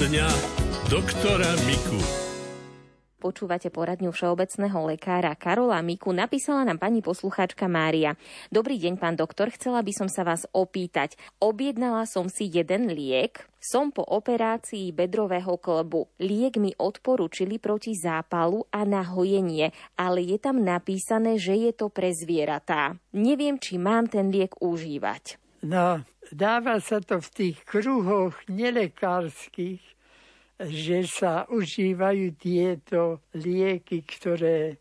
Poradňa doktora Miku. Počúvate poradňu všeobecného lekára Karola Miku, napísala nám pani poslucháčka Mária. Dobrý deň, pán doktor, chcela by som sa vás opýtať. Objednala som si jeden liek, som po operácii bedrového klbu. Liek mi odporučili proti zápalu a na hojenie, ale je tam napísané, že je to pre zvieratá. Neviem, či mám ten liek užívať. No, dáva sa to v tých kruhoch nelekárskych, že sa užívajú tieto lieky, ktoré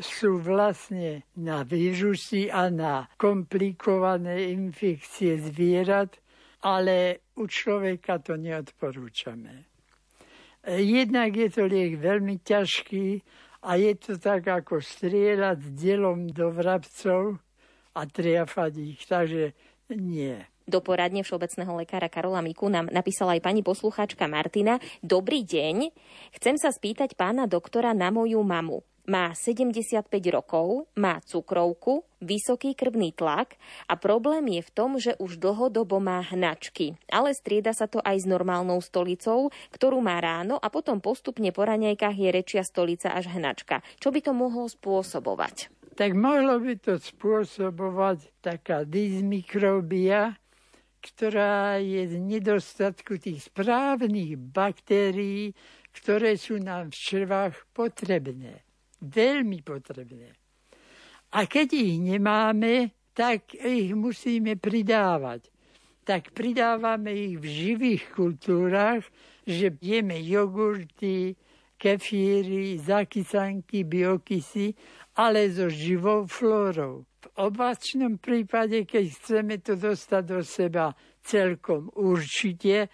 sú vlastne na vírusy a na komplikované infekcie zvierat, ale u človeka to neodporúčame. Jednak je to liek veľmi ťažký a je to tak, ako strieľať dielom do vrabcov a triafať ich, takže nie. Do poradne všeobecného lekára Karola Miku nám napísala aj pani poslucháčka Martina. Dobrý deň, chcem sa spýtať pána doktora na moju mamu. Má 75 rokov, má cukrovku, vysoký krvný tlak a problém je v tom, že už dlhodobo má hnačky. Ale strieda sa to aj s normálnou stolicou, ktorú má ráno a potom postupne po raňajkách je rečia stolica až hnačka. Čo by to mohlo spôsobovať? Tak mohlo by to spôsobovať taká dysmikrobia, ktorá je z nedostatku tých správnych baktérií, ktoré sú nám v črevách potrebné. Veľmi potrebné. A keď ich nemáme, tak ich musíme pridávať. Tak pridávame ich v živých kultúrach, že jeme jogurty, kefíry, zakysanky, biokysy, ale so živou flórou. V opačnom prípade, keď chceme to dostať do seba celkom určite,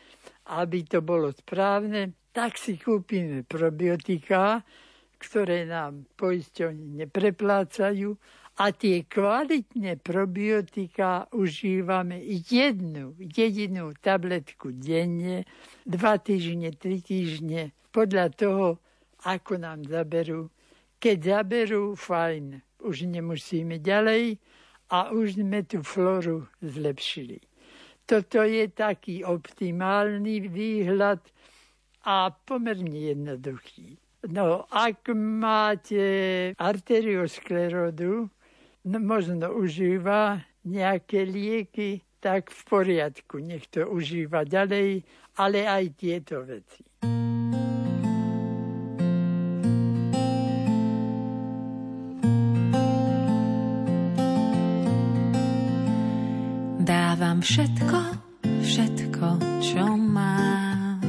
aby to bolo správne, tak si kúpime probiotiká, ktoré nám poisťovne nepreplácajú a tie kvalitné probiotiká užívame jedinú tabletku denne, 2 týždne, 3 týždne, podľa toho, ako nám zaberú. Keď zaberú, fajn, už nemusíme ďalej a už sme tú floru zlepšili. Toto je taký optimálny výhľad a pomerne jednoduchý. No, ak máte arteriosklerózu, no, možno užíva nejaké lieky, tak v poriadku, nech to užíva ďalej, ale aj tieto veci. Dávam všetko, čo mám.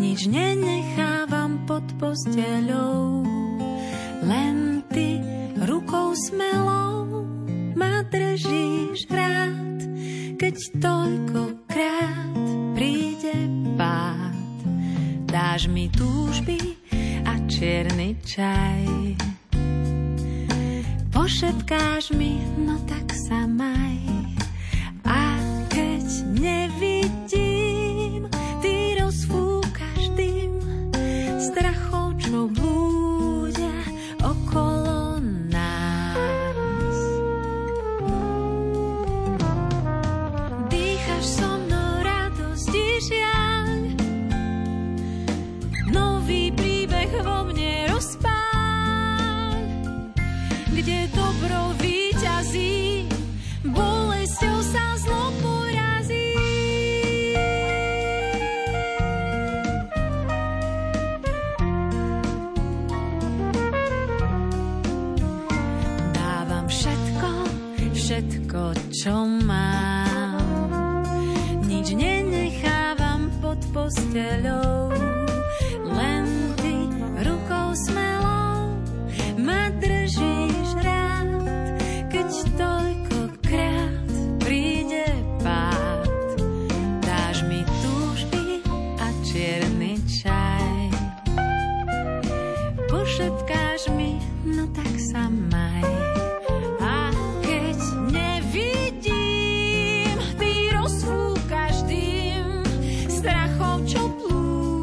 Nič nenechávam pod posteľou. Len ty rukou smelou ma držíš rád, keď toľkokrát príde pád. Dáš mi túžby a čierny čaj. Pošepkáš mi, no tak sa maj. A keď nevidím, ty rozfúkaš dym strachov, čo blúdia okolo nás. Dýchaš so mnou radosť i žiaľ, nový príbeh vo mne rozpál, kde dobro víťazí, bolesťou sa zlo porazí. Dávam všetko, čo mám. Nič nenechávam pod posteľou. Len ty rukou smelou ma držíš rád, keď toľko šepkáš mi, no tak sa maj. A keď nevidím, ty rozfúkaš dym strachov, čo plú.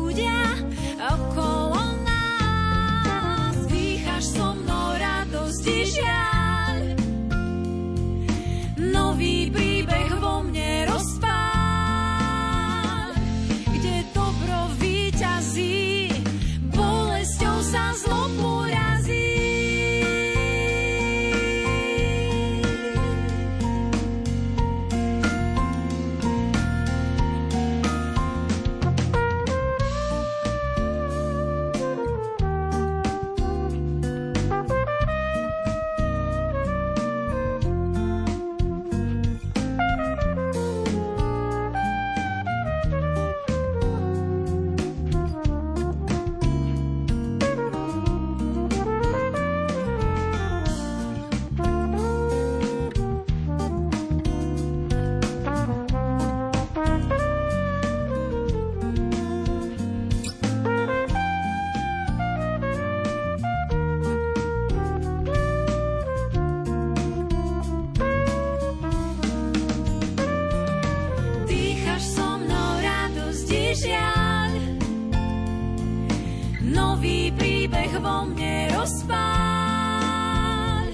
príbeh vo mne rozpál,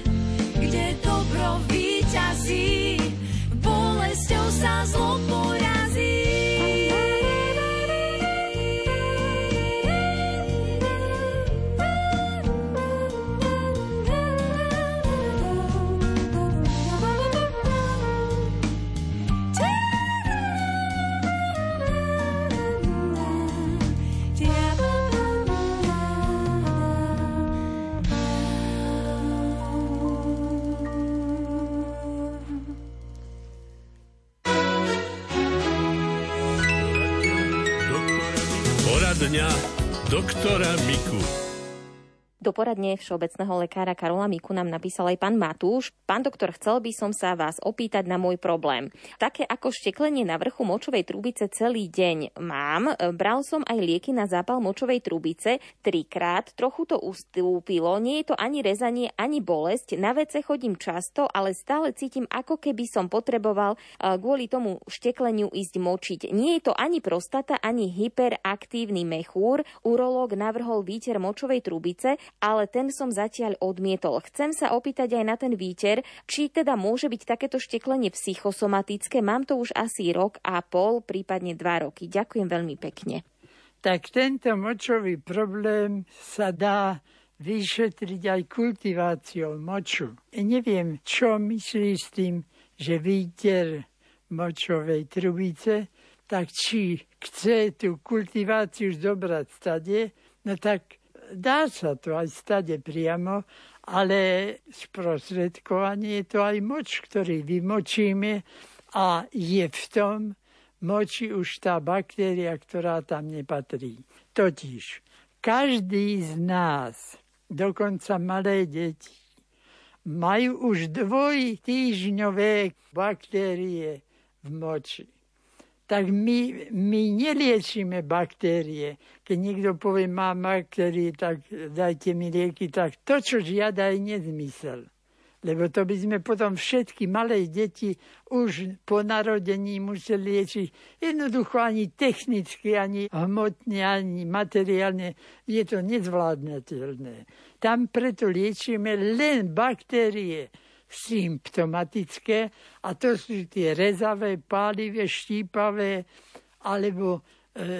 kde dobro víťazí, bolesťou sa zlo porazí. Doktora Miku. Do poradne všeobecného lekára Karola Miku nám napísal aj pán Matúš. Pán doktor, chcel by som sa vás opýtať na môj problém. Také ako šteklenie na vrchu močovej trubice celý deň mám. Bral som aj lieky na zápal močovej trubice 3-krát. Trochu to ustúpilo. Nie je to ani rezanie, ani bolesť. Na WC chodím často, ale stále cítim, ako keby som potreboval kvôli tomu štekleniu ísť močiť. Nie je to ani prostata, ani hyperaktívny mechúr. Urológ navrhol výter močovej trubice, ale ten som zatiaľ odmietol. Chcem sa opýtať aj na ten výter, či teda môže byť takéto šteklenie psychosomatické. Mám to už asi 1,5 roka, prípadne 2 roky. Ďakujem veľmi pekne. Tak tento močový problém sa dá vyšetriť aj kultiváciou moču. Neviem, čo myslí s tým, že výter močovej trubice, tak či chce tú kultiváciu zobrať stade, no tak dá sa to aj stade priamo, ale sprostredkovanie je to aj moč, ktorý vymočíme a je v tom moči už tá baktéria, ktorá tam nepatrí. Totiž každý z nás, dokonca malé deti, majú už 2-týždňové baktérie v moči. Tak my neliečíme baktérie. Keď niekto povie, mám baktérie, tak dajte mi lieky, tak to, čo žiada, je nezmysel. Lebo to by sme potom všetky malé deti už po narodení museli liečiť. Jednoducho ani technicky, ani hmotne, ani materiálne je to nezvládnateľné. Tam preto liečíme len baktérie symptomatické, a to sú tie rezavé, pálivé, štípavé, alebo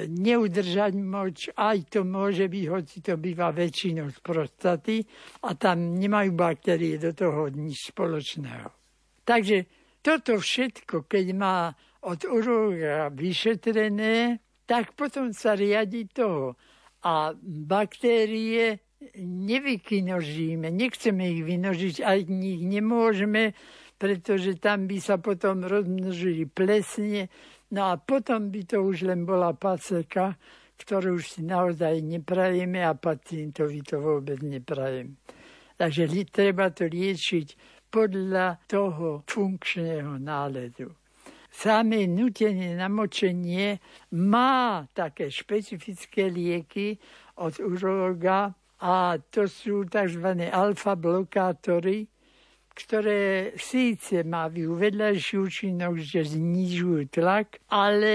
neudržať moč, aj to môže byť, hoci to býva väčšinou z prostaty, a tam nemajú baktérie do toho nič spoločného. Takže toto všetko, keď má od urológa vyšetrené, tak potom sa riadi toho. A baktérie nevykinožíme, nechceme ich vynožiť, aj ich nemôžeme, pretože tam by sa potom rozmnožili plesne, no a potom by to už len bola paseka, ktorú už si naozaj neprajeme a pacientovi to vôbec neprajeme. Takže treba to liečiť podľa toho funkčného nálezu. Samé nútené namočenie má také špecifické lieky od urológa, a to sú tzv. Alfablokátory, ktoré síce majú vedľajší účinok, že znižujú tlak, ale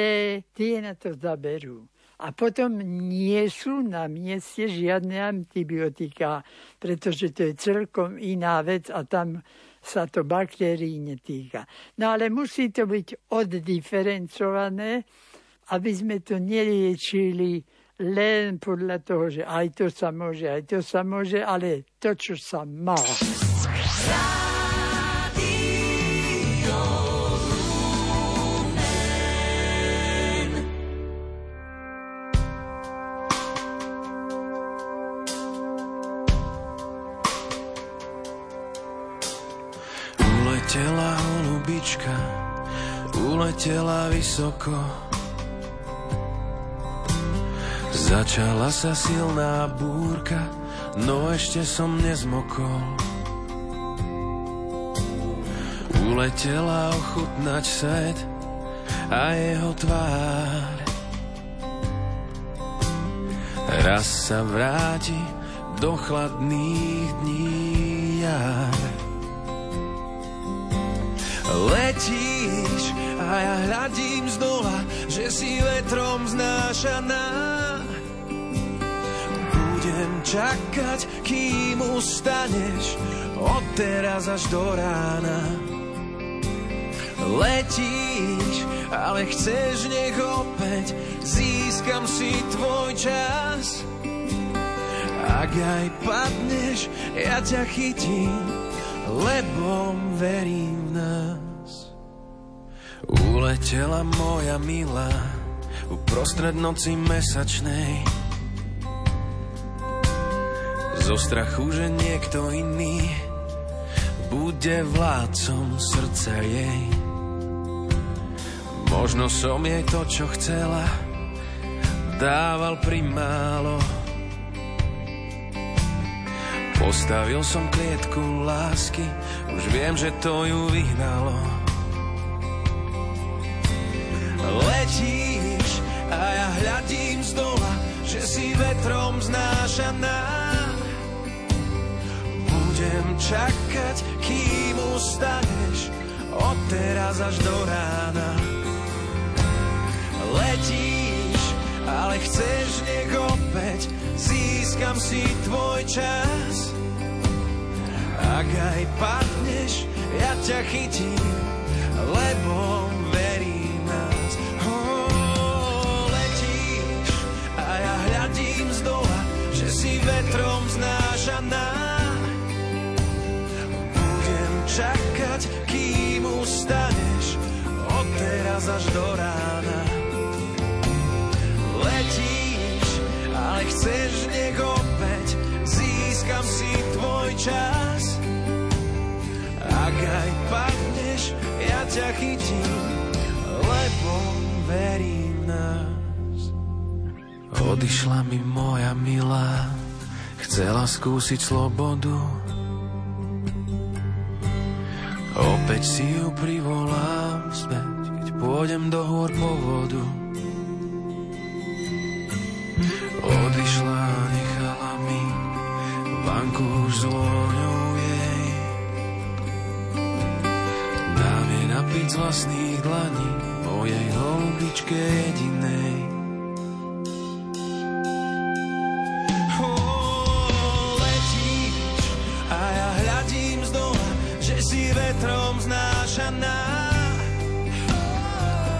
tie na to zaberú. A potom nie sú na mieste žiadne antibiotiká, pretože to je celkom iná vec a tam sa to baktérií netýka. No ale musí to byť oddiferencované, aby sme to neliečili len podľa toho, že aj to sa môže, ale to, čo sa má. Uletela holubička, uletela vysoko. Začala sa silná búrka, no ešte som nezmokol. Uletela ochutnať svet a jeho tvár. Raz sa vráti do chladných dní jar. Letíš a ja hľadím znova, že si vetrom znášaná. budem čakať, kým ustaneš, od teraz až do rána. Letíš, ale chceš, nech opäť získam si tvoj čas. Ak aj padneš, ja ťa chytím, lebo verím v nás. Uletela moja milá uprostred noci mesačnej, zo strachu, že niekto iný bude vládcom srdca jej. Možno som jej to, čo chcela, dával primálo. Postavil som klietku lásky, už viem, že to ju vyhnalo. Letíš a ja hľadím z dola, že si vetrom znášaná. Budem čakať, kým ustaneš, od teraz až do rána. Letíš, ale chceš, nech opäť získam si tvoj čas. Ak aj padneš, ja ťa chytím, lebo verím nás. Letíš a ja hľadím z dola, že si vetrom znášaná. Budem čakať, kým ustaneš, od teraz až do rána. Letíš, ale chceš, nech opäť získam si tvoj čas. Ak aj padneš, ja ťa chytím, lebo verím v nás. Odišla mi moja milá, chcela skúsiť slobodu. Opäť si ju privolám späť, keď pôjdem do hôr po vodu. Odišla, nechala mi vankúš s vôňou jej. Dám jej napiť z vlastných dlaní, mojej holúbičke jedinej. Letíš a ja hľadím z dola, že si vetrom znášaná.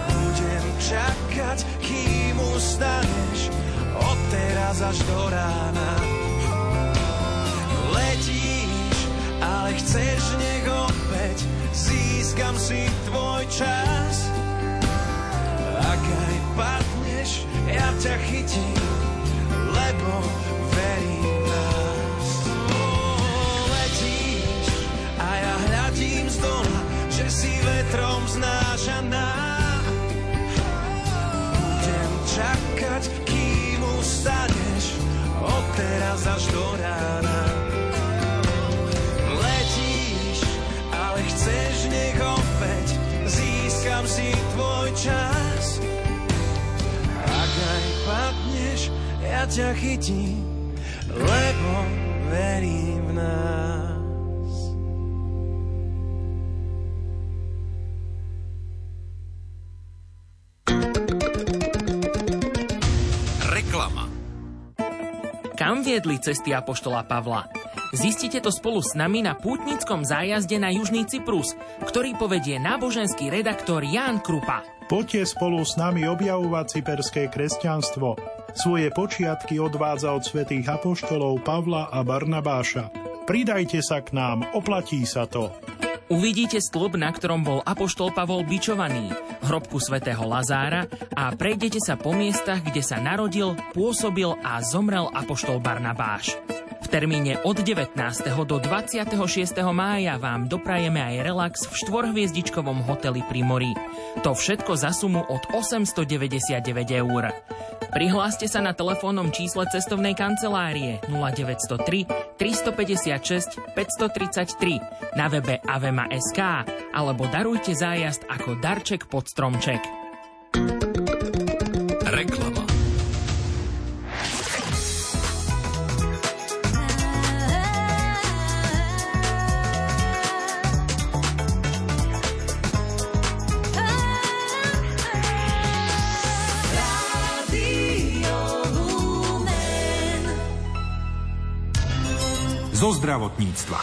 Budem čakať, kým ustaneš, od teraz až do rána. Letíš, ale chceš, nech opäť získam si tvoj čas. Ak aj padneš, ja ťa chytím, lebo verím v nás. Letíš a ja hľadím z dola, že si vetrom znášaná. Budem čakať, kým ustaneš, od teraz až do rána. Letíš, ale chceš, nech opäť získam si tvoj čas. Ak aj padneš, ja ťa chytím, lebo verím v nás. Kam viedli cesty apoštola Pavla? Zistite to spolu s nami na pútnickom zájazde na Južný Cyprus, ktorý povedie náboženský redaktor Ján Krupa. Poďte spolu s nami objavovať cyperské kresťanstvo. Svoje počiatky odvádza od svätých apoštolov Pavla a Barnabáša. Pridajte sa k nám, oplatí sa to. Uvidíte stĺp, na ktorom bol apoštol Pavol bičovaný, hrobku svätého Lazára a prejdete sa po miestach, kde sa narodil, pôsobil a zomrel apoštol Barnabáš. V termíne od 19. do 26. mája vám doprajeme aj relax v štvorhviezdičkovom hoteli pri mori. To všetko za sumu od 899 €. Prihláste sa na telefónnom čísle cestovnej kancelárie 0903 356 533 na webe avema.sk alebo darujte zájazd ako darček pod stromček. Reklama. zo zdravotníctva.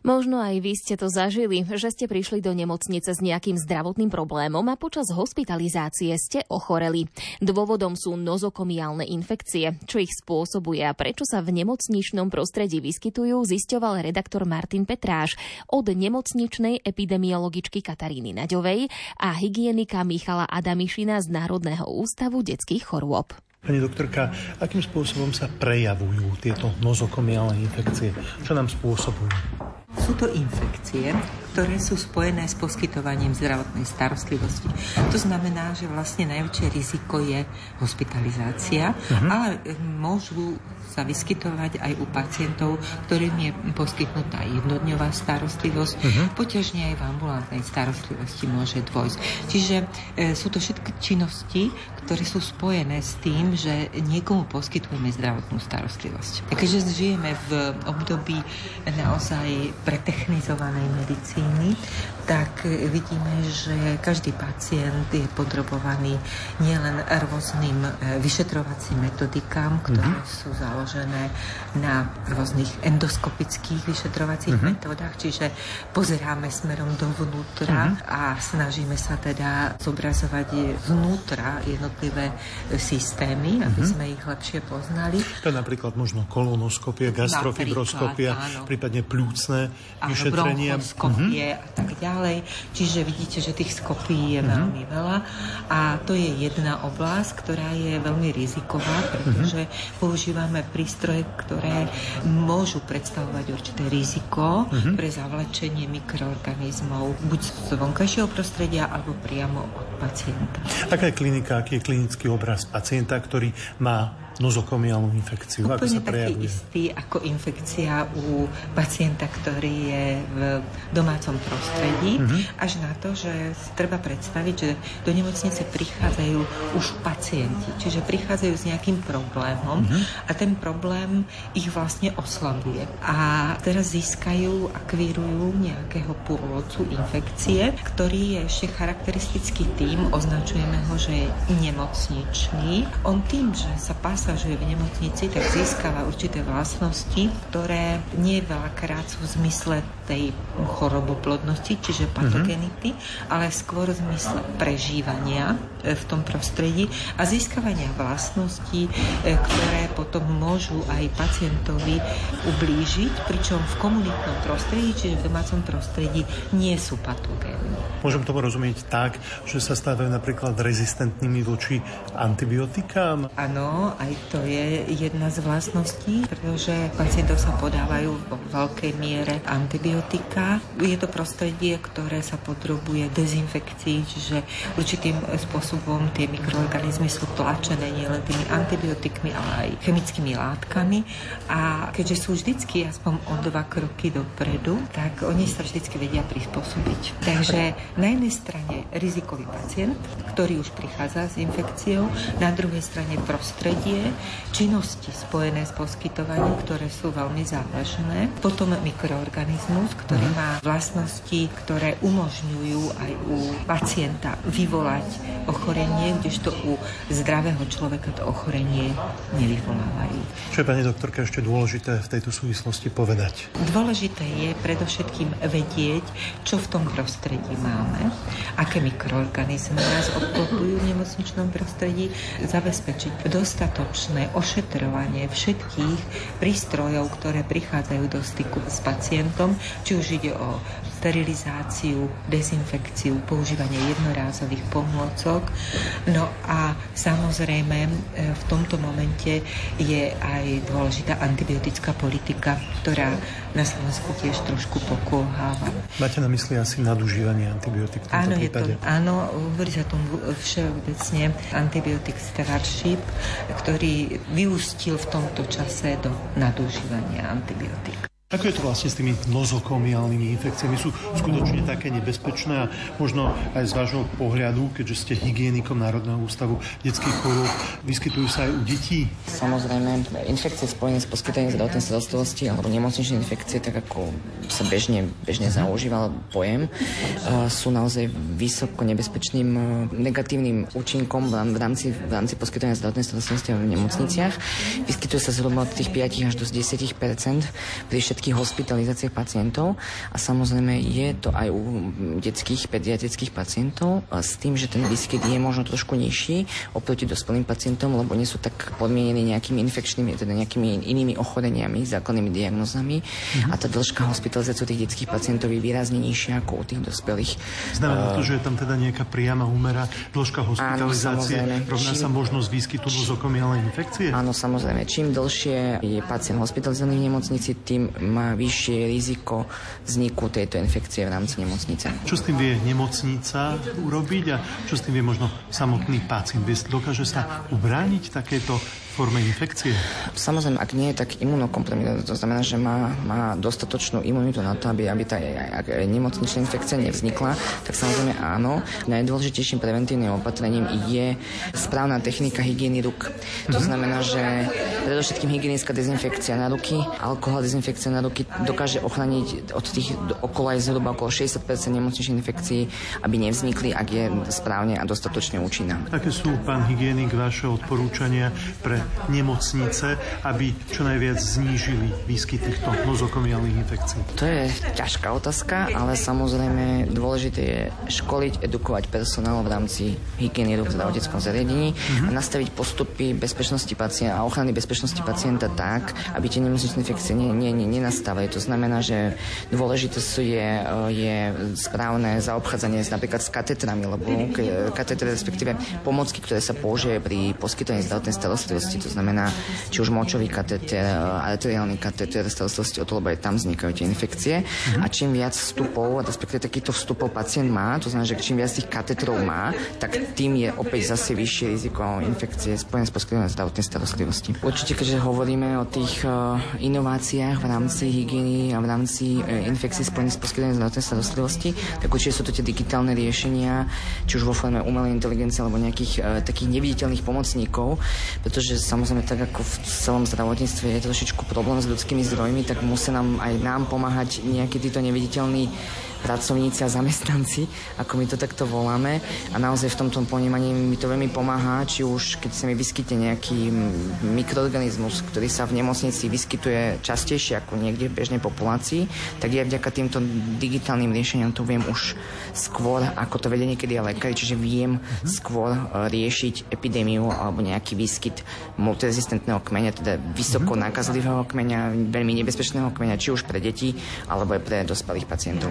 Možno aj vy ste to zažili, že ste prišli do nemocnice s nejakým zdravotným problémom a počas hospitalizácie ste ochoreli. Dôvodom sú nozokomiálne infekcie. Čo ich spôsobuje a prečo sa v nemocničnom prostredí vyskytujú, zisťoval redaktor Martin Petráš od nemocničnej epidemiologičky Kataríny Naďovej a hygienika Michala Adamišina z Národného ústavu detských chorôb. Pani doktorka, akým spôsobom sa prejavujú tieto nozokomiálne infekcie? Čo nám spôsobujú? Sú to infekcie, ktoré sú spojené s poskytovaním zdravotnej starostlivosti. To znamená, že vlastne najväčšie riziko je hospitalizácia, ale môžu sa vyskytovať aj u pacientov, ktorým je poskytnutá jednodňová starostlivosť, poťažne aj v ambulantnej starostlivosti môže dôjsť. Čiže sú to všetky činnosti, ktoré sú spojené s tým, že niekomu poskytujeme zdravotnú starostlivosť. Takže žijeme v období naozaj pretechnizovanej medicíny, tak vidíme, že každý pacient je podrobovaný nielen rôznym vyšetrovacím metodikám, ktoré sú založené na rôznych endoskopických vyšetrovacích metodách, čiže pozeráme smerom dovnútra a snažíme sa teda zobrazovať vnútra jednotlivé systémy, aby sme ich lepšie poznali. To napríklad možno kolonoskopia, gastrofibroskopia, prípadne pľúcne vyšetrenia. Bronchoskopie a tak ďalej. Čiže vidíte, že tých skopií je veľmi veľa a to je jedna oblasť, ktorá je veľmi riziková, pretože používame prístroje, ktoré môžu predstavovať určité riziko pre zavlečenie mikroorganizmov buď z vonkajšieho prostredia, alebo priamo od pacienta. Aká je klinika, aký je klinický obraz pacienta, ktorý má nozokomiálnu infekciu? Ako sa prejavuje? Úplne taký istý ako infekcia u pacienta, ktorý je v domácom prostredí, až na to, že treba predstaviť, že do nemocnice prichádzajú už pacienti, čiže prichádzajú s nejakým problémom a ten problém ich vlastne oslabuje. A teraz získajú, akvírujú nejakého pôvodcu infekcie, ktorý je ešte charakteristický tým, označujeme ho, že je nemocničný. On tým, že sa pasažuje v nemocnici, tak získava určité vlastnosti, ktoré nie veľakrát sú v zmysle tej choroboplodnosti, čiže patogenity, ale skôr v zmysle prežívania v tom prostredí a získavania vlastností, ktoré potom môžu aj pacientovi ublížiť, pričom v komunitnom prostredí, čiže v domácom prostredí nie sú patogénne. Môžem tomu rozumieť tak, že sa stávajú napríklad rezistentnými voči antibiotikám? Áno, aj to je jedna z vlastností, pretože pacientov sa podávajú v veľkej miere antibiotika. Je to prostredie, ktoré sa podrobuje dezinfekcii, čiže určitým spôsobom tie mikroorganizmy sú tlačené nielen tými antibiotikmi, ale aj chemickými látkami. A keďže sú vždycky aspoň o 2 kroky dopredu, tak oni sa vždycky vedia prispôsobiť. Takže na jednej strane rizikový pacient, ktorý už prichádza s infekciou, na druhej strane prostredie, činnosti spojené s poskytovaním, ktoré sú veľmi závažné. Potom mikroorganizmus, ktorý má vlastnosti, ktoré umožňujú aj u pacienta vyvolať ochorenie, kdežto u zdravého človeka to ochorenie nevyvolávajú. Čo je, pani doktorka, ešte dôležité v tejto súvislosti povedať? Dôležité je predovšetkým vedieť, čo v tom prostredí máme, aké mikroorganizmy nás obklopujú v nemocničnom prostredí, zabezpečiť dostatočné ošetrovanie všetkých prístrojov, ktoré prichádzajú do styku s pacientom, či už ide o sterilizáciu, dezinfekciu, používanie jednorázových pomôcok. No a samozrejme v tomto momente je aj dôležitá antibiotická politika, ktorá na Slovensku tiež trošku pokulháva. Máte na mysli asi nadužívanie antibiotik v tomto prípade? Áno, hovorí sa tomu všeobecne antibiotic stewardship, ktorý vyústil v tomto čase do nadužívania antibiotík. Ako je to vlastne s tými nozokomiálnymi infekciami? Sú skutočne také nebezpečné a možno aj z vášho pohľadu, keďže ste hygienikom Národného ústavu detských chorôb, vyskytujú sa aj u detí? Samozrejme, infekcie spojené s poskytovaním zdravotnej starostlivosti alebo nemocničné infekcie, tak ako sa bežne zaužíval pojem, sú naozaj vysoko nebezpečným negatívnym účinkom v rámci poskytovania zdravotnej starostlivosti v nemocniciach. Vyskytuje sa zhruba od tých 5 až do 10% pri všetkých hospitalizáciách pacientov a samozrejme je to aj u detských, pediatrických pacientov s tým, že ten výskyt je možno trošku nižší oproti dospelým pacientom, lebo nie sú tak podmienení nejakými infekčnými, teda nejakými inými ochoreniami, základnými diagnózami a tá dĺžka hospitalizácie tých detských pacientov je výrazne nižšia ako u tých dospelých. Znamená to, že je tam teda nejaká priama úmera dĺžka hospitalizácie rovná sa možnosť výskytu nozokomiálnej infekcie? Áno, samozrejme. Čím dlhšie je pacient hospitalizovaný v nemocnici, tým má vyššie riziko vzniku tejto infekcie v rámci nemocnice. Čo s tým vie nemocnica urobiť a čo s tým vie možno samotný pacient? Dokáže sa ubrániť takéto forme infekcie? Samozrejme, ak nie je tak imunokompromitovaný, to znamená, že má dostatočnú imunitu na to, aby tá nemocničná infekcia nevznikla, tak samozrejme áno. Najdôležitejším preventívnym opatrením je správna technika hygieny rúk. To znamená, že predovšetkým hygienická dezinfekcia na ruky, alkohol dezinfekcia na ruky dokáže ochrániť od tých okolo aj zhruba okolo 60% nemocničných infekcií, aby nevznikli, ak je správne a dostatočne účinná. Aké sú, pán hygienik, vaše odporúčania pre nemocnice, aby čo najviac znížili výskyt týchto nozokomiálnych infekcií? To je ťažká otázka, ale samozrejme dôležité je školiť, edukovať personál v rámci hygieny rúk v zdravotníckom zariadení a nastaviť postupy bezpečnosti pacienta a ochrany bezpečnosti pacienta tak, aby tie nemocničné infekcie nenastávali. To znamená, že dôležité je správne zaobchádzanie napríklad s katetrami, lebo katetre, respektíve pomocky, ktoré sa použije pri poskytovaní zdravotnej starostlivosti, to znamená, či už močový kateter, arteriálny kateter, starostlivosť o to, lebo aj tam vznikajú tie infekcie. A čím viac vstupov, respektíve takýchto vstupov pacient má, to znamená, že čím viac tých katetrov má, tak tým je opäť zase vyššie riziko infekcie spojené s poskytovaním zdravotnej starostlivosti. Určite, keďže hovoríme o tých inováciách v rámci hygieny a v rámci infekcií spojených s poskytovaním zdravotnej starostlivosti, tak určite sú to tie digitálne riešenia, či už vo forme umelej inteligencie alebo nejakých takých neviditeľných pomocníkov, pretože samozrejme, tak ako v celom zdravotníctve je trošičku problém s ľudskými zdrojmi, tak musia nám pomáhať nejakí títo neviditeľní pracovníci a zamestnanci, ako my to takto voláme. A naozaj v tomto ponímaní mi to veľmi pomáha, či už keď sa mi vyskytne nejaký mikroorganizmus, ktorý sa v nemocnici vyskytuje častejšie ako niekde v bežnej populácii, tak ja vďaka týmto digitálnym riešeniam to viem už skôr, ako to vedie niekedy lekári, čiže viem skôr riešiť epidémiu alebo nejaký výskyt multirezistentného kmeňa, teda vysoko nákazlivého kmeňa, veľmi nebezpečného kmeňa, či už pre deti alebo aj pre dospelých pacientov.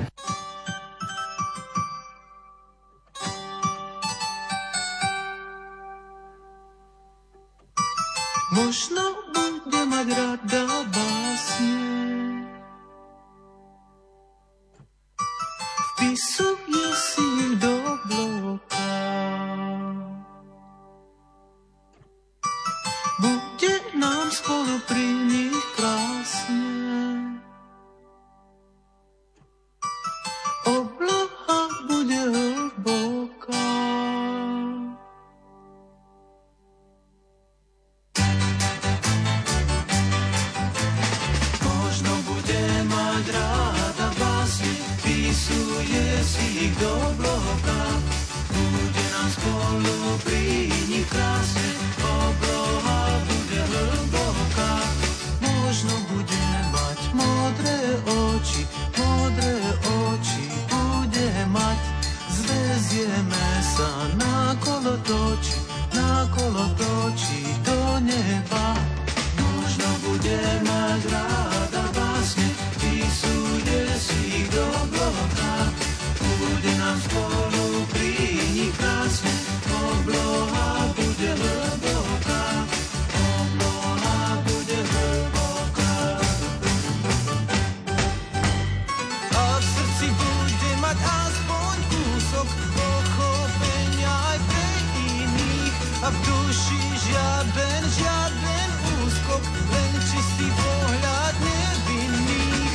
Možno bude mať rada básne, vpisuje si ich do bloka. Bude nám spolu pri nich krásne, obloha bude hlboká. Žiaden úskok, len čistý pohľad nevinných.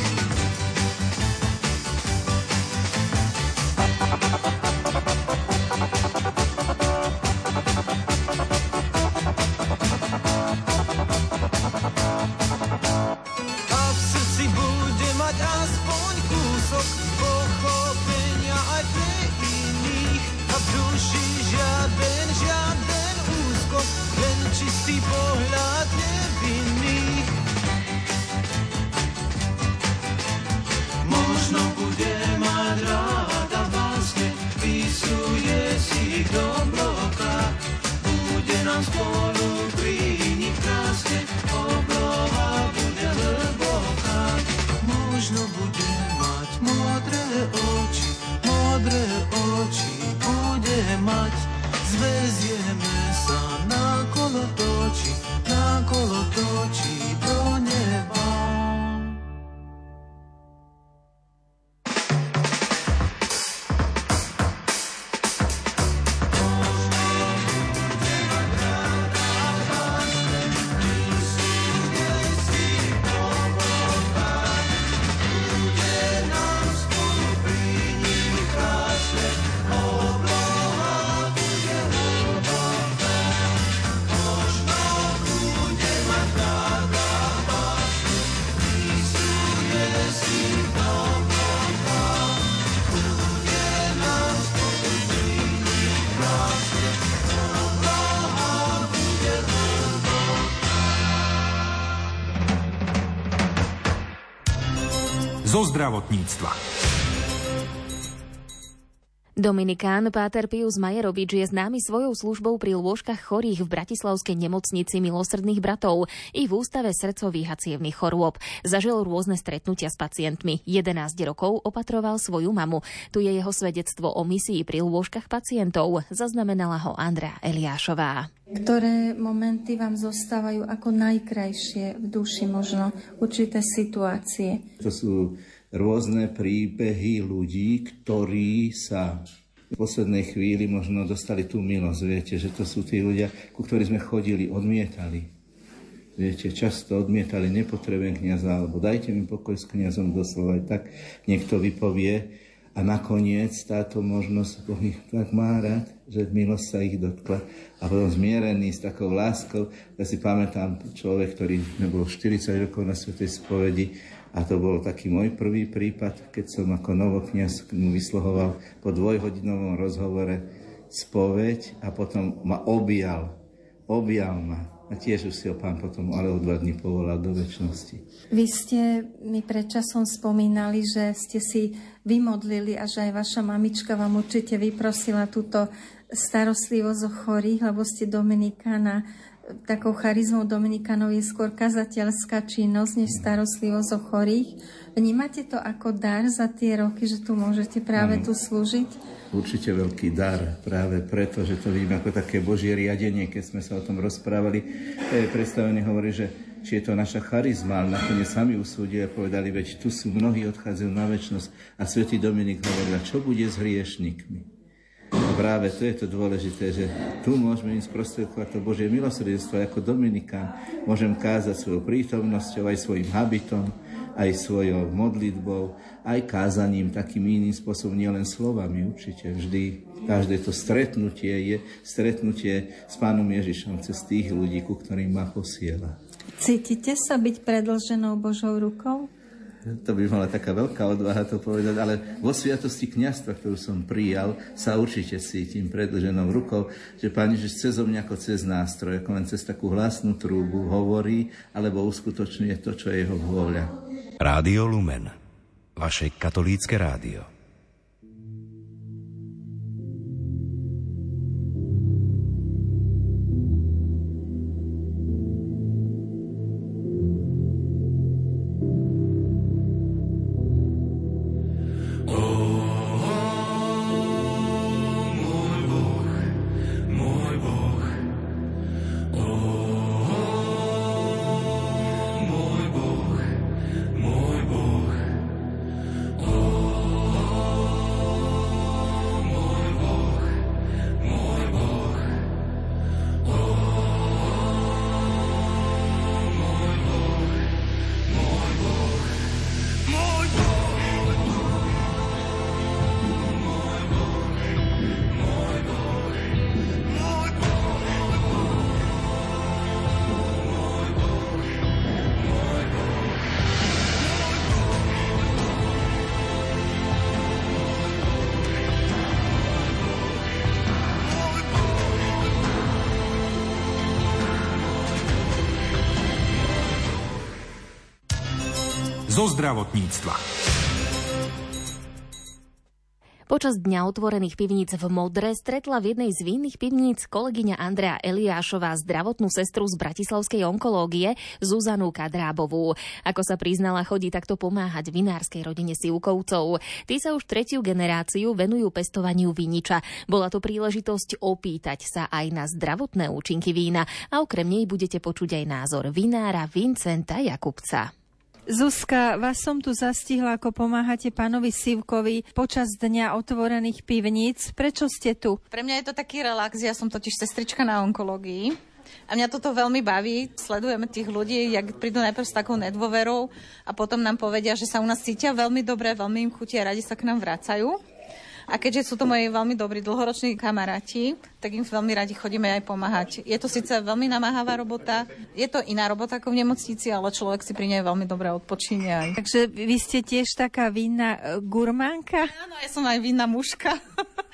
Zo zdravotníctva. Dominikán páter Pius Majerovič je známy svojou službou pri lôžkach chorých v Bratislavskej nemocnici Milosrdných bratov i v Ústave srdcových a cievnych chorôb. Zažil rôzne stretnutia s pacientmi. 11 rokov opatroval svoju mamu. Tu je jeho svedectvo o misii pri lôžkach pacientov. Zaznamenala ho Andrea Eliášová. Ktoré momenty vám zostávajú ako najkrajšie v duši možno, určité situácie? To sú rôzne príbehy ľudí, ktorí sa v poslednej chvíli možno dostali tú milosť. Viete, že to sú tí ľudia, ku ktorým sme chodili, odmietali. Viete, často odmietali, nepotrebujem kňaza, alebo dajte mi pokoj s kňazom, doslova aj tak niekto vypovie. A nakoniec táto možnosť Boh ich tak má rád, že milosť sa ich dotkla. A potom zmierený s takou láskou. Ja si pamätám človek, ktorý nebol 40 rokov na svätej spovedi. A to bol taký môj prvý prípad, keď som ako novokňaz mu vyslohoval po dvojhodinovom rozhovore spoveď a potom ma objal. Objal ma. A tiež už si ho Pán potom, ale o 2 dní povolal do večnosti. Vy ste mi pred časom spomínali, že ste si vymodlili a že aj vaša mamička vám určite vyprosila túto starostlivosť o chorých, lebo ste Dominikána. Takou charizmou Dominikánov je skôr kazateľská činnosť, než starostlivosť o chorých. Vnímate to ako dar za tie roky, že tu môžete práve tu slúžiť? Určite veľký dar, práve preto, že to vidím ako také Božie riadenie, keď sme sa o tom rozprávali. Predstavený hovorí, že či je to naša charizma, ale nakoniec sami usúdili a povedali, veď tu sú mnohí odchádzajú na večnosť a svätý Dominik hovoril, čo bude s hriešnikmi? A práve to je to dôležité, že tu môžeme ísť sprostredkovať to Božie milosrdenstvo. Ako Dominikán môžem kázať svojou prítomnosťou, aj svojim habitom, aj svojou modlitbou, aj kázaním takým iným spôsobom, nielen slovami určite. Vždy, každé to stretnutie je stretnutie s Pánom Ježišom cez tých ľudí, ku ktorým ma posiela. Cítite sa byť predĺženou Božou rukou? To by mala taká veľká odvaha to povedať, ale vo sviatosti kňazstva, ktorú som prijal, sa určite cítim predĺženou rukou, že Pán Ježiš cezo mňa ako cez nástroj, ako len cez takú hlasnú trúbu hovorí, alebo uskutočňuje to, čo je jeho vôľa. Rádio Lumen, vaše katolícke rádio. Zo zdravotníctva. počas dňa otvorených pivníc v Modre stretla v jednej z vinných pivníc kolegyňa Andrea Eliášová zdravotnú sestru z Bratislavskej onkológie Zuzanu Kadrábovú. Ako sa priznala, chodí takto pomáhať vinárskej rodine Sivkovcov. Tí sa už tretiu generáciu venujú pestovaniu viniča. Bola to príležitosť opýtať sa aj na zdravotné účinky vína a okrem nej budete počuť aj názor vinára Vincenta Jakubca. Zuzka, vás som tu zastihla, ako pomáhate pánovi Sivkovi počas dňa otvorených pivníc. Prečo ste tu? Pre mňa je to taký relax, ja som totiž sestrička na onkológii a mňa toto veľmi baví. Sledujeme tých ľudí, jak prídu najprv s takou nedôverou a potom nám povedia, že sa u nás cítia veľmi dobre, veľmi im chutia, radi sa k nám vracajú. A keďže sú to moji veľmi dobrí dlhoroční kamaráti, tak im veľmi radi chodíme aj pomáhať. Je to síce veľmi namáhavá robota, je to iná robota ako v nemocnici, ale človek si pri nej veľmi dobre odpočínia. Takže vy ste tiež taká vinná gurmánka? Áno, ja som aj vinná mužka.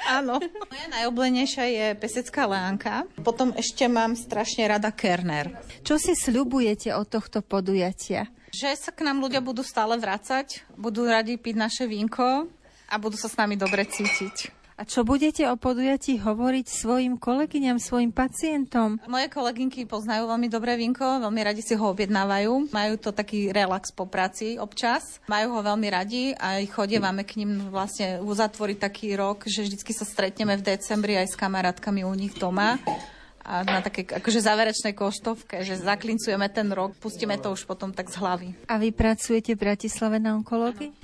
Áno. Moja najobľúbenejšia je pesecká leánka. Potom ešte mám strašne rada kerner. Čo si sľubujete od tohto podujatia? Že sa k nám ľudia budú stále vracať, budú radi piť naše vínko a budú sa s nami dobre cítiť. A čo budete o podujatí hovoriť svojim kolegyňam, svojim pacientom? Moje kolegynky poznajú veľmi dobré vínko, veľmi radi si ho objednávajú. Majú to taký relax po práci občas. Majú ho veľmi radi a chodívame k ním vlastne uzatvoriť taký rok, že vždycky sa stretneme v decembri aj s kamarátkami u nich doma. A na také akože záverečnej koštovke, že zaklincujeme ten rok, pustíme to už potom tak z hlavy. A vy pracujete v Bratislave na onkológii?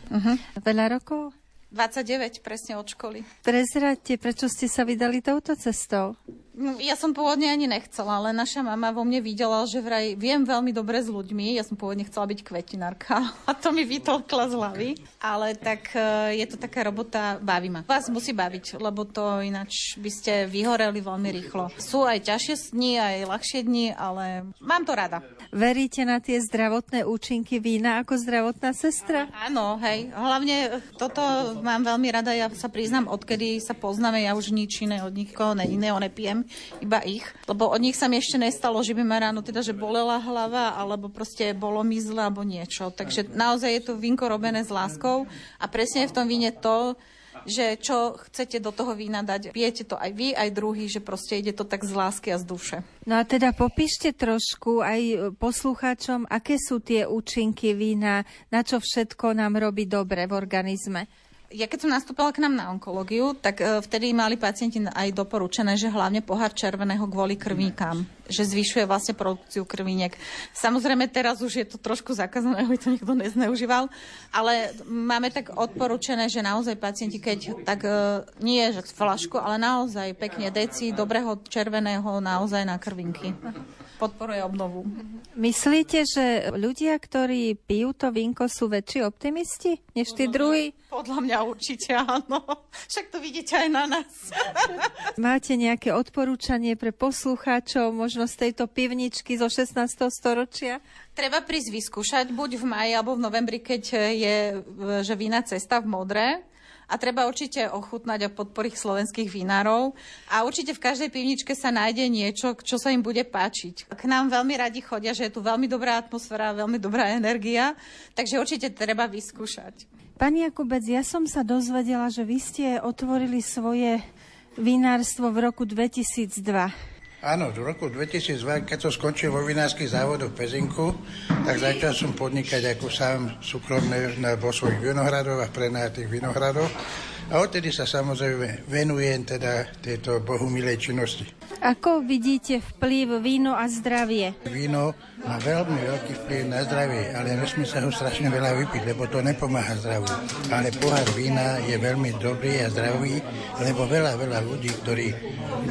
Veľa rokov? 29, presne od školy. Prezraďte, prečo ste sa vydali touto cestou? Ja som pôvodne ani nechcela, ale naša mama vo mne videla, že vraj viem veľmi dobre s ľuďmi. Ja som pôvodne chcela byť kvetinárka a to mi vytolkla z hlavy. Ale tak je to taká robota, baví ma. Vás musí baviť, lebo to ináč by ste vyhoreli veľmi rýchlo. Sú aj ťažšie dni, aj ľahšie dni, ale mám to rada. Veríte na tie zdravotné účinky vína ako zdravotná sestra? Áno, hej. Hlavne toto mám veľmi rada. Ja sa priznám, odkedy sa poznáme, ja už nič iné od nikoho iného nepijem. Iba ich, lebo od nich sa mi ešte nestalo, že by ma ráno teda, že bolela hlava alebo proste bolo mi zle alebo niečo. Takže naozaj je to vínko robené s láskou a presne je v tom víne to, že čo chcete do toho vína dať. Pijete to aj vy, aj druhý, že proste ide to tak z lásky a z duše. No a teda popíšte trošku aj poslucháčom, aké sú tie účinky vína, na čo všetko nám robí dobre v organizme. Ja keď som nastúpila k nám na onkológiu, tak vtedy mali pacienti aj doporučené, že hlavne pohár červeného kvôli krvníkam, že zvyšuje vlastne produkciu krviniek. Samozrejme teraz už je to trošku zakázané, aby to niekto nezneužíval, ale máme tak odporúčené, že naozaj pacienti, keď tak nie je fľašku, ale naozaj pekne deci dobrého červeného naozaj na krvinky. Podporuje obnovu. Myslíte, že ľudia, ktorí pijú to vínko, sú väčší optimisti než tí druhí? Podľa mňa určite áno. Však to vidíte aj na nás. Máte nejaké odporúčanie pre poslucháčov možno z tejto pivničky zo 16. storočia? Treba prísť vyskúšať buď v máji alebo v novembri, keď je že vína cesta v Modré. A treba určite ochutnať a podporiť slovenských vinárov. A určite v každej pivničke sa nájde niečo, čo sa im bude páčiť. K nám veľmi radi chodia, že je tu veľmi dobrá atmosféra, veľmi dobrá energia. Takže určite treba vyskúšať. Pani Jakubec, ja som sa dozvedela, že vy ste otvorili svoje vinárstvo v roku 2002. Áno, do roku 2002, keď som skončil vo vinárskych závodoch v Pezinku, tak začal som podnikať ako sám súkromne vo svojich vinohradoch a v prenahatých vinohradoch. A odtedy sa samozrejme venujem teda tejto bohumilej činnosti. Ako vidíte vplyv víno a zdravie? Víno má veľmi veľký vplyv na zdravie, ale nesmie sa ho strašne veľa vypiť, lebo to nepomáha zdravu. Ale pohár vína je veľmi dobrý a zdravý, lebo veľa ľudí, ktorí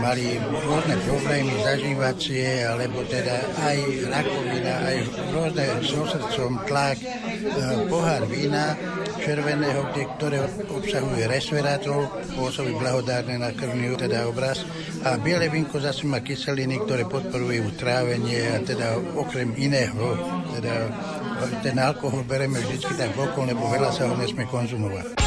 mali rôzne problémy zažívacie, alebo teda aj rakovina, aj rôzne so srdcom tlak, pohár vína červeného, ktoré obsahuje resverátor, pôsobí blahodárne na krvný teda obraz. A biele vínko zase má kyseliny, ktoré podporujú trávenie a teda okrem iného, teda ten alkohol bereme vždycky tak okolo, lebo veľa sa ho nesme konzumovať.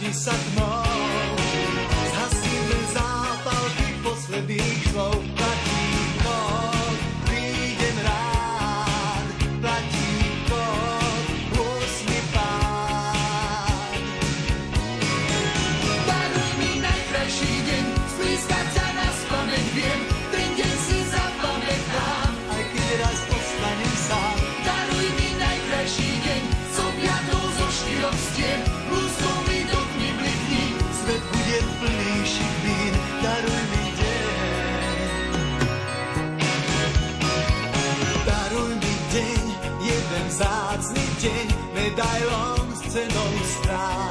vždy sa tmou. Zhasí ten zápal tých posledných slov. Platí kód, prídem rád. Platí kód, 8. pán. Daruj mi najkrajší deň, smískať sa na spomeň viem. Ten deň si zapamätám, aj keď raz ostanem sám. Daruj mi najkrajší deň, som jadol zo štyroch stien. Zácný deň, medailom s cenou strát.